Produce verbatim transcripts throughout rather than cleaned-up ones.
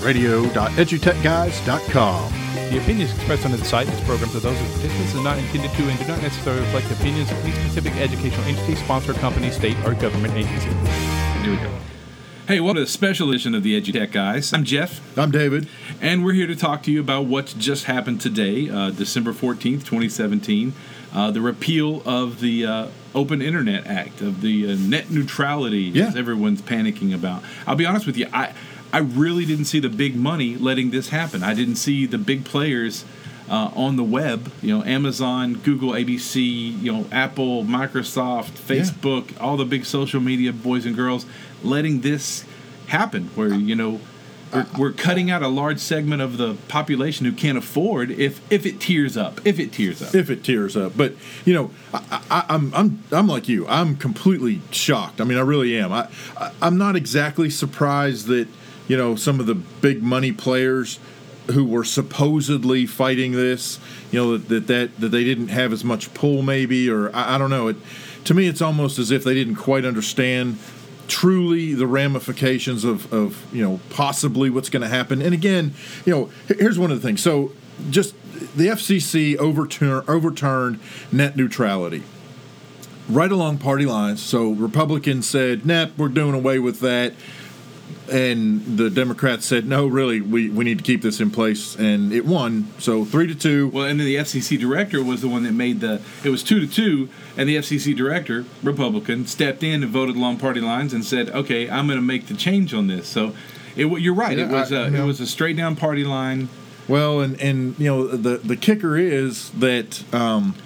radio dot edutech guys dot com. The opinions expressed under the site and its programs are those of participants and not intended to and do not necessarily reflect the opinions of any specific educational entity, sponsor, company, state, or government agency. Here we go. Hey, welcome to a special edition of the EduTech Guys. I'm Jeff. I'm David. And we're here to talk to you about what just happened today, uh, December fourteenth, twenty seventeen, uh, the repeal of the uh, Open Internet Act, of the uh, net neutrality yeah. that everyone's panicking about. I'll be honest with you, I... I really didn't see the big money letting this happen. I didn't see the big players uh, on the web, you know, Amazon, Google, A B C, you know, Apple, Microsoft, Facebook, yeah. all the big social media boys and girls letting this happen where, you know, we're, we're cutting out a large segment of the population who can't afford if, if it tears up, if it tears up. If it tears up. But, you know, I, I, I'm I'm I'm like you. I'm completely shocked. I mean, I really am. I, I I'm not exactly surprised that, you know, some of the big money players who were supposedly fighting this, you know, that that, that they didn't have as much pull maybe, or I, I don't know. It, to me, it's almost as if they didn't quite understand truly the ramifications of, of you know, possibly what's going to happen. And again, you know, here's one of the things. So just the F C C overturn, overturned net neutrality right along party lines. So Republicans said, nah, we're doing away with that. And the Democrats said, no, really, we, we need to keep this in place. And it won, so three to two. Well, and then the F C C director was the one that made the – it was two to two, and the F C C director, Republican, stepped in and voted along party lines and said, okay, I'm going to make the change on this. So it, you're right. It was a, it was a straight down party line. Well, and, and you know, the, the kicker is that um,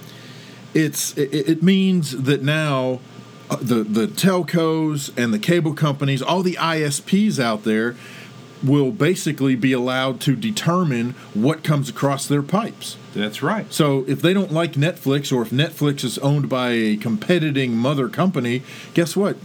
it's it, it means that now – Uh, the, the telcos and the cable companies, all the I S Ps out there will basically be allowed to determine what comes across their pipes. That's right. So if they don't like Netflix, or if Netflix is owned by a competing mother company, guess what?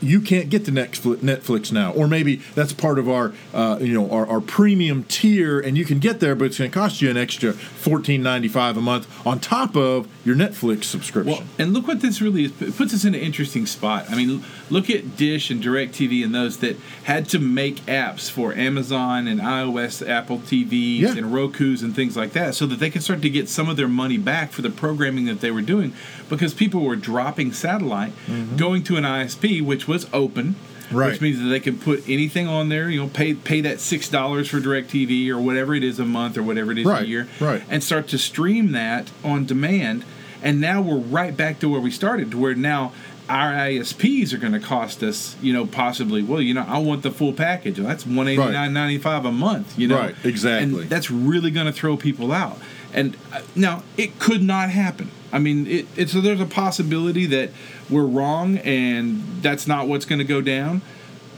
You can't get to Netflix now. Or maybe that's part of our uh, you know, our, our premium tier, and you can get there, but it's going to cost you an extra fourteen ninety-five a month on top of your Netflix subscription. Well, and look what this really is. It puts us in an interesting spot. I mean, look at Dish and DirecTV and those that had to make apps for Amazon and iOS, Apple T Vs yeah. and Rokus and things like that so that they could start to get some of their money back for the programming that they were doing because people were dropping satellite, mm-hmm. going to an I S P, which was open, right. which means that they can put anything on there, you know, pay pay that six dollars for DirecTV or whatever it is a month or whatever it is right. a year, right. and start to stream that on demand. And now we're right back to where we started, to where now our I S Ps are going to cost us, you know, possibly, well, you know, I want the full package. Well, that's one eighty-nine ninety-five right. a month, you know. Right, exactly. And that's really going to throw people out. And uh, now, it could not happen. I mean, it, it, so there's a possibility that we're wrong and that's not what's going to go down.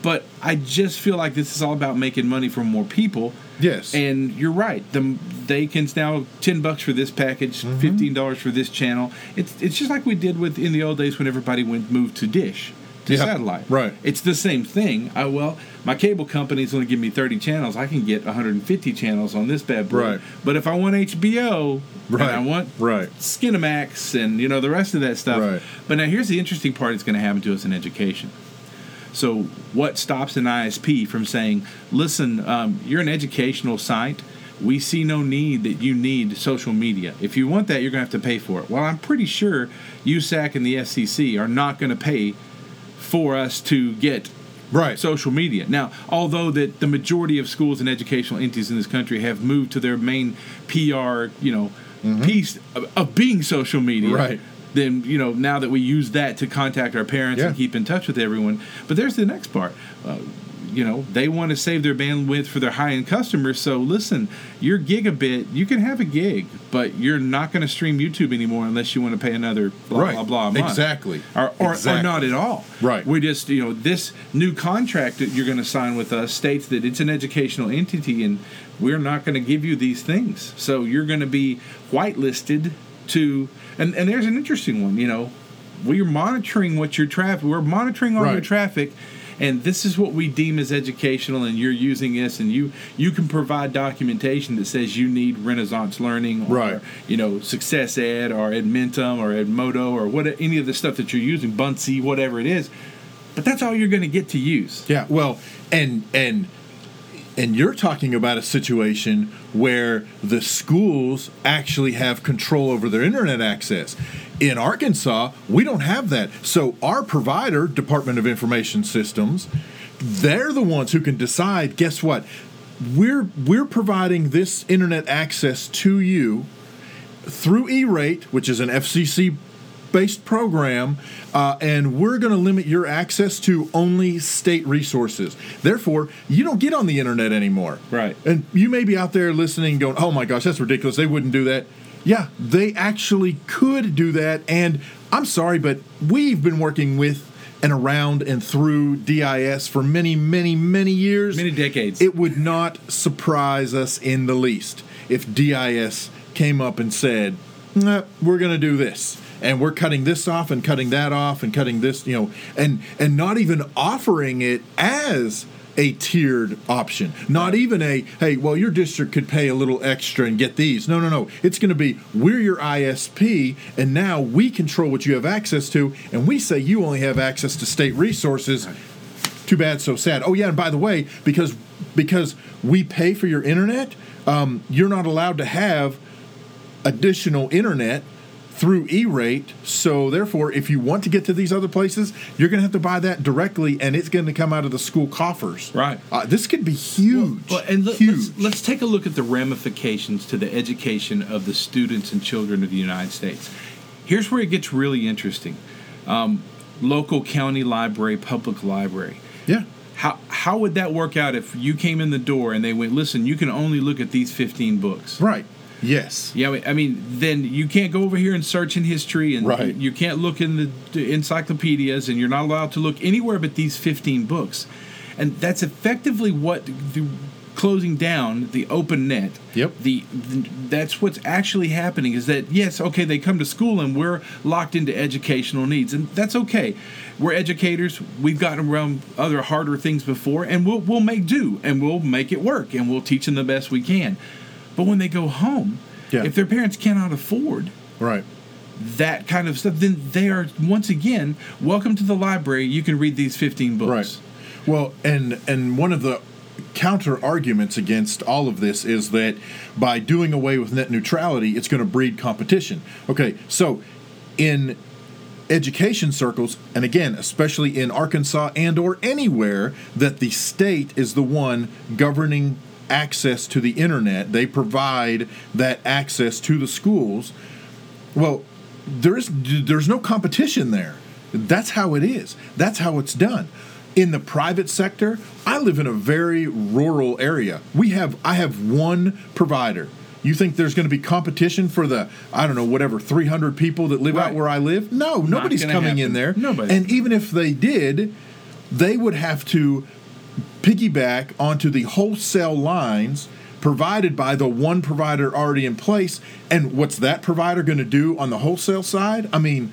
But I just feel like this is all about making money for more people. Yes. And you're right. The, they can now ten bucks for this package, mm-hmm. fifteen dollars for this channel. It's it's just like we did with in the old days when everybody went moved to Dish. to yep. satellite. Right. It's the same thing. I, well, my cable company's going to give me thirty channels. I can get one hundred fifty channels on this bad boy. Right. But if I want H B O, right. and I want right. Skinamax and, you know, the rest of that stuff. Right. But now here's the interesting part that's going to happen to us in education. So what stops an I S P from saying, listen, um, you're an educational site. We see no need that you need social media. If you want that, you're going to have to pay for it. Well, I'm pretty sure U S A C and the F C C are not going to pay for us to get right. social media. Now, although that the majority of schools and educational entities in this country have moved to their main P R, you know, mm-hmm. piece of, of being social media. Right. Then, you know, now that we use that to contact our parents yeah. and keep in touch with everyone. But there's the next part. Uh, you know, they want to save their bandwidth for their high-end customers. So, listen, your gigabit, you can have a gig, but you're not going to stream YouTube anymore unless you want to pay another blah, right. blah, blah a month. Exactly. Or, or, exactly. or not at all. Right. We just, you know, this new contract that you're going to sign with us states that it's an educational entity, and we're not going to give you these things. So you're going to be whitelisted to... And and there's an interesting one, you know. We're monitoring what your traffic, we're monitoring all right. your traffic, and this is what we deem as educational, and you're using this, and you, you can provide documentation that says you need Renaissance Learning or, right. you know, Success Ed or Edmentum or Edmodo or what any of the stuff that you're using, Buncee, whatever it is. But that's all you're going to get to use. Yeah, well, and and and you're talking about a situation where the schools actually have control over their internet access. In Arkansas, we don't have that. So our provider, Department of Information Systems, they're the ones who can decide, guess what? We're we're providing this internet access to you through E-rate, which is an F C C-based program, uh, and we're going to limit your access to only state resources. Therefore, you don't get on the internet anymore. Right. And you may be out there listening going, oh, my gosh, that's ridiculous. They wouldn't do that. Yeah, they actually could do that, and I'm sorry, but we've been working with and around and through D I S for many, many, many years. Many decades. It would not surprise us in the least if D I S came up and said, nah, we're going to do this, and we're cutting this off and cutting that off and cutting this, you know, and, and not even offering it as a tiered option. Not even a, hey, well, your district could pay a little extra and get these. No, no, no. It's going to be, we're your I S P, and now we control what you have access to, and we say you only have access to state resources. Right. Too bad, so sad. Oh, yeah, and by the way, because because we pay for your internet, um, you're not allowed to have additional internet through E-rate, so therefore, if you want to get to these other places, you're going to have to buy that directly, and it's going to come out of the school coffers. Right. Uh, this could be huge. Well, well, and l- huge. Let's, let's take a look at the ramifications to the education of the students and children of the United States. Here's where it gets really interesting: um, local, county library, public library. Yeah. How how would that work out if you came in the door and they went, "Listen, you can only look at these fifteen books." Right. Yes. Yeah, I mean, then you can't go over here and search in history, and right. you can't look in the encyclopedias, and you're not allowed to look anywhere but these fifteen books. And that's effectively what the closing down the open net. Yep. The, the that's what's actually happening is that, yes, okay, they come to school and we're locked into educational needs, and that's okay. We're educators. We've gotten around other harder things before, and we'll we'll make do, and we'll make it work, and we'll teach them the best we can. But when they go home, yeah. if their parents cannot afford right. that kind of stuff, then they are, once again, welcome to the library. You can read these fifteen books. Right. Well, and and one of the counter arguments against all of this is that by doing away with net neutrality, it's going to breed competition. Okay, so in education circles, and again, especially in Arkansas and or anywhere, that the state is the one governing access to the internet, they provide that access to the schools. Well, there's there's no competition there. That's how it is. That's how it's done. In the private sector, I live in a very rural area. We have I have one provider. You think there's going to be competition for the, I don't know, whatever three hundred people that live right. out where I live? No, Not nobody's coming happen. in there. Nobody. And even if they did, they would have to piggyback onto the wholesale lines provided by the one provider already in place. And what's that provider going to do on the wholesale side? I mean,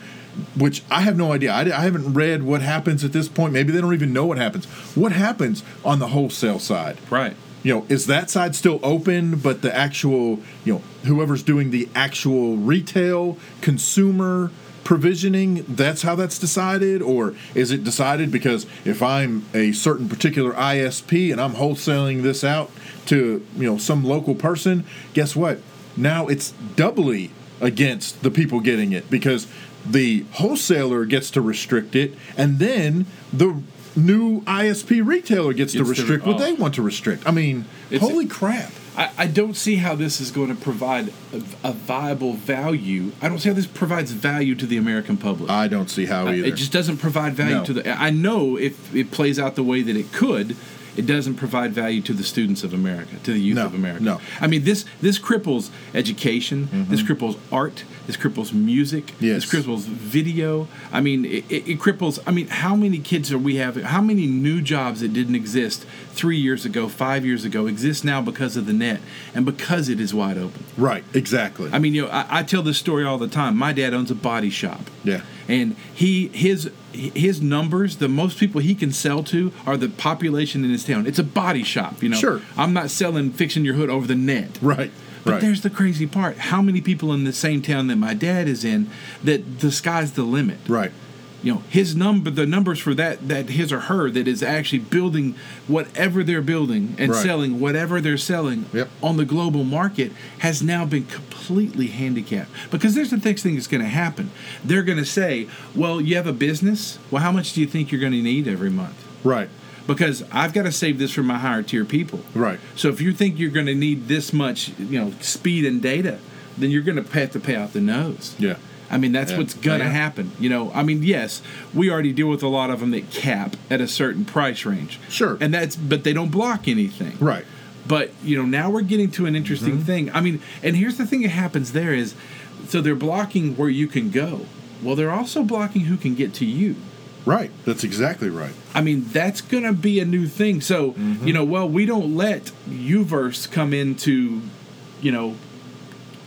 which I have no idea. I, I haven't read what happens at this point. Maybe they don't even know what happens. What happens on the wholesale side? Right. You know, is that side still open, but the actual, you know, whoever's doing the actual retail, consumer provisioning, that's how that's decided? Or is it decided because if I'm a certain particular I S P and I'm wholesaling this out to, you know, some local person, guess what? Now it's doubly against the people getting it because the wholesaler gets to restrict it, and then the new I S P retailer gets, gets to restrict to, oh. what they want to restrict. I mean, it's, holy crap. I, I don't see how this is going to provide a, a viable value. I don't see how this provides value to the American public. I don't see how either. I, it just doesn't provide value no. to the... I know if it plays out the way that it could, it doesn't provide value to the students of America, to the youth no, of America. No. I mean, this this cripples education. Mm-hmm. This cripples art. This cripples music. Yes. This cripples video. I mean, it, it, it cripples. I mean, how many kids are we having? How many new jobs that didn't exist three years ago, five years ago, exist now because of the net and because it is wide open? Right, exactly. I mean, you know, I, I tell this story all the time. My dad owns a body shop. Yeah. And he his his numbers, the most people he can sell to are the population in his town. It's a body shop, you know. Sure. I'm not selling fixing your hood over the net. Right. But right. there's the crazy part. How many people in the same town that my dad is in that the sky's the limit? Right. You know, his number, the numbers for that, that his or her that is actually building whatever they're building and right. selling whatever they're selling yep. on the global market has now been completely handicapped. Because there's the next thing that's going to happen. They're going to say, well, you have a business. Well, how much do you think you're going to need every month? Right. Because I've got to save this for my higher tier people. Right. So if you think you're going to need this much, you know, speed and data, then you're going to have to pay out the nose. Yeah. I mean, that's yeah. what's going to yeah. happen. You know, I mean, yes, we already deal with a lot of them that cap at a certain price range. Sure. And that's, but they don't block anything. Right. But, you know, now we're getting to an interesting mm-hmm. thing. I mean, and here's the thing that happens there is, so they're blocking where you can go. Well, they're also blocking who can get to you. Right. That's exactly right. I mean, that's going to be a new thing. So, mm-hmm. you know, well, we don't let Uverse come into, you know,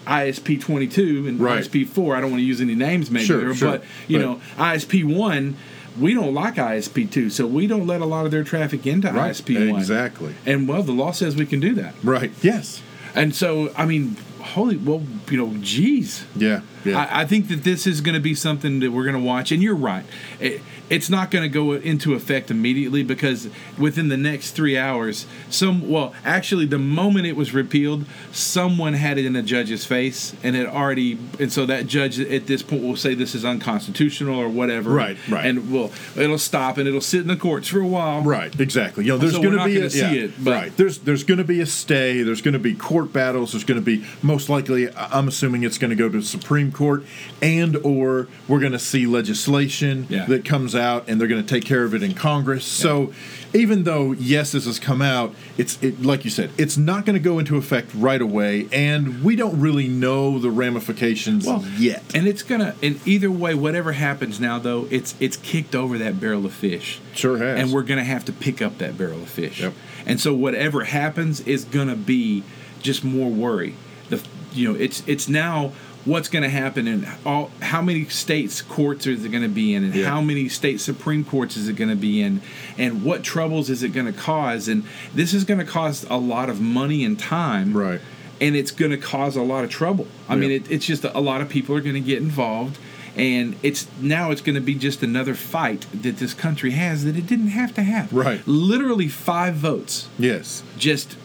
I S P twenty-two and right. I S P four, I don't want to use any names maybe, sure, there, sure. but, you right. know, I S P one, we don't like I S P two, so we don't let a lot of their traffic into right. I S P one. Exactly. And, well, the law says we can do that. Right. Yes. And so, I mean, holy, well, you know, geez. Yeah. yeah. I, I think that this is going to be something that we're going to watch, and you're right. It, it's not going to go into effect immediately because within the next three hours, some, well, actually, the moment it was repealed, someone had it in a judge's face, and it already, and so that judge at this point will say this is unconstitutional or whatever. Right, right. And, well, it'll stop, and it'll sit in the courts for a while. Right, exactly. You know, there's so going to be a, see yeah, it, but right. There's there's going to be a stay. There's going to be court battles. There's going to be, most likely, I'm assuming it's going to go to the Supreme Court, and or we're going to see legislation yeah. that comes out. out and they're going to take care of it in Congress. Yeah. So even though, yes, this has come out, it's it, like you said, it's not going to go into effect right away, and we don't really know the ramifications well, yet. And it's going to, and either way, whatever happens now, though, it's it's kicked over that barrel of fish. Sure has. And we're going to have to pick up that barrel of fish. Yep. And so whatever happens is going to be just more worry. The you know, it's it's now... what's going to happen and all, how many states' courts is it going to be in and yeah. how many state Supreme Courts is it going to be in and what troubles is it going to cause? And this is going to cause a lot of money and time. Right. And it's going to cause a lot of trouble. I yeah. mean, it, it's just a lot of people are going to get involved. And it's now it's going to be just another fight that this country has that it didn't have to have. Right. Literally five votes. Yes. Just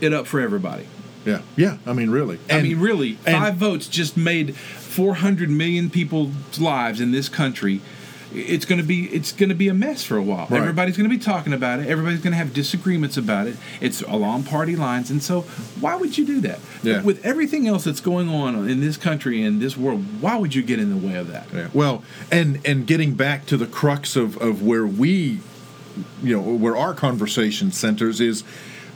it up for everybody. Yeah, yeah. I mean, really. And, I mean, really. Five votes just made four hundred million people's lives in this country. It's going to be it's going to be a mess for a while. Right. Everybody's going to be talking about it. Everybody's going to have disagreements about it. It's along party lines, and so why would you do that? Yeah. With everything else that's going on in this country and this world, why would you get in the way of that? Yeah. Well, and and getting back to the crux of, of where we, you know, where our conversation centers is.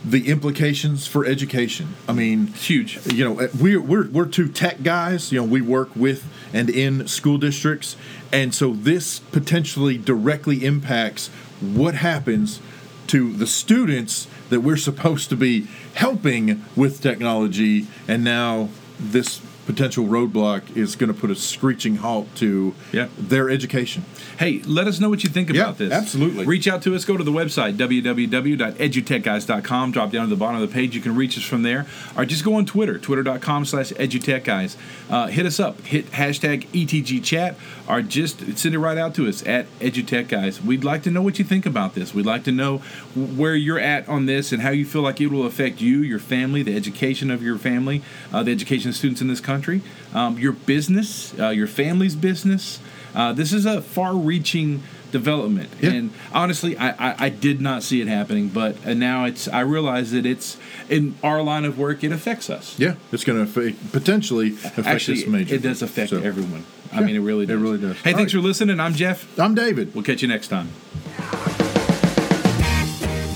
The implications for education. I mean, huge. You know, we're we're we're two tech guys. You know, we work with and in school districts, and so this potentially directly impacts what happens to the students that we're supposed to be helping with technology, and now this potential roadblock is going to put a screeching halt to yeah. their education. Hey, let us know what you think about yeah, this. Absolutely. Reach out to us. Go to the website, w w w dot edutech guys dot com. Drop down to the bottom of the page. You can reach us from there. Or just go on Twitter, twitter dot com slash edutech guys. Uh, hit us up. Hit hashtag E T G chat or just send it right out to us at EduTech Guys. We'd like to know what you think about this. We'd like to know where you're at on this and how you feel like it will affect you, your family, the education of your family, uh, the education of students in this country, um, your business, uh, your family's business. Uh, this is a far-reaching development. Yeah. And honestly, I, I, I did not see it happening, but now it's I realize that it's in our line of work, it affects us. Yeah, it's going to potentially affect Actually, us majorly. It does affect so. everyone. I yeah. mean, it really does. It really does. Hey, All thanks right. for listening. I'm Jeff. I'm David. We'll catch you next time.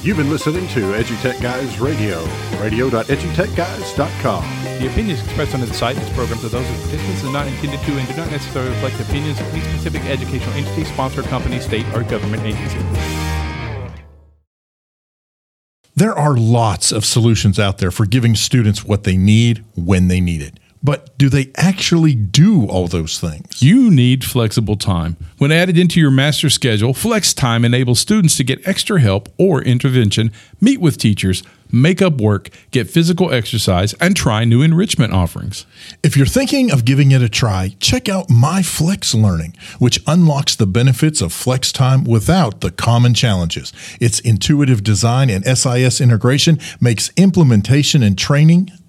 You've been listening to EduTech Guys Radio, radio dot edutech guys dot com. The opinions expressed on this site and its programs are those of participants and not intended to and do not necessarily reflect the opinions of any specific educational entity, sponsor, company, state, or government agency. There are lots of solutions out there for giving students what they need when they need it. But do they actually do all those things? You need flexible time. When added into your master schedule, flex time enables students to get extra help or intervention, meet with teachers, make up work, get physical exercise, and try new enrichment offerings. If you're thinking of giving it a try, check out MyFlex Learning, which unlocks the benefits of flex time without the common challenges. Its intuitive design and S I S integration makes implementation and training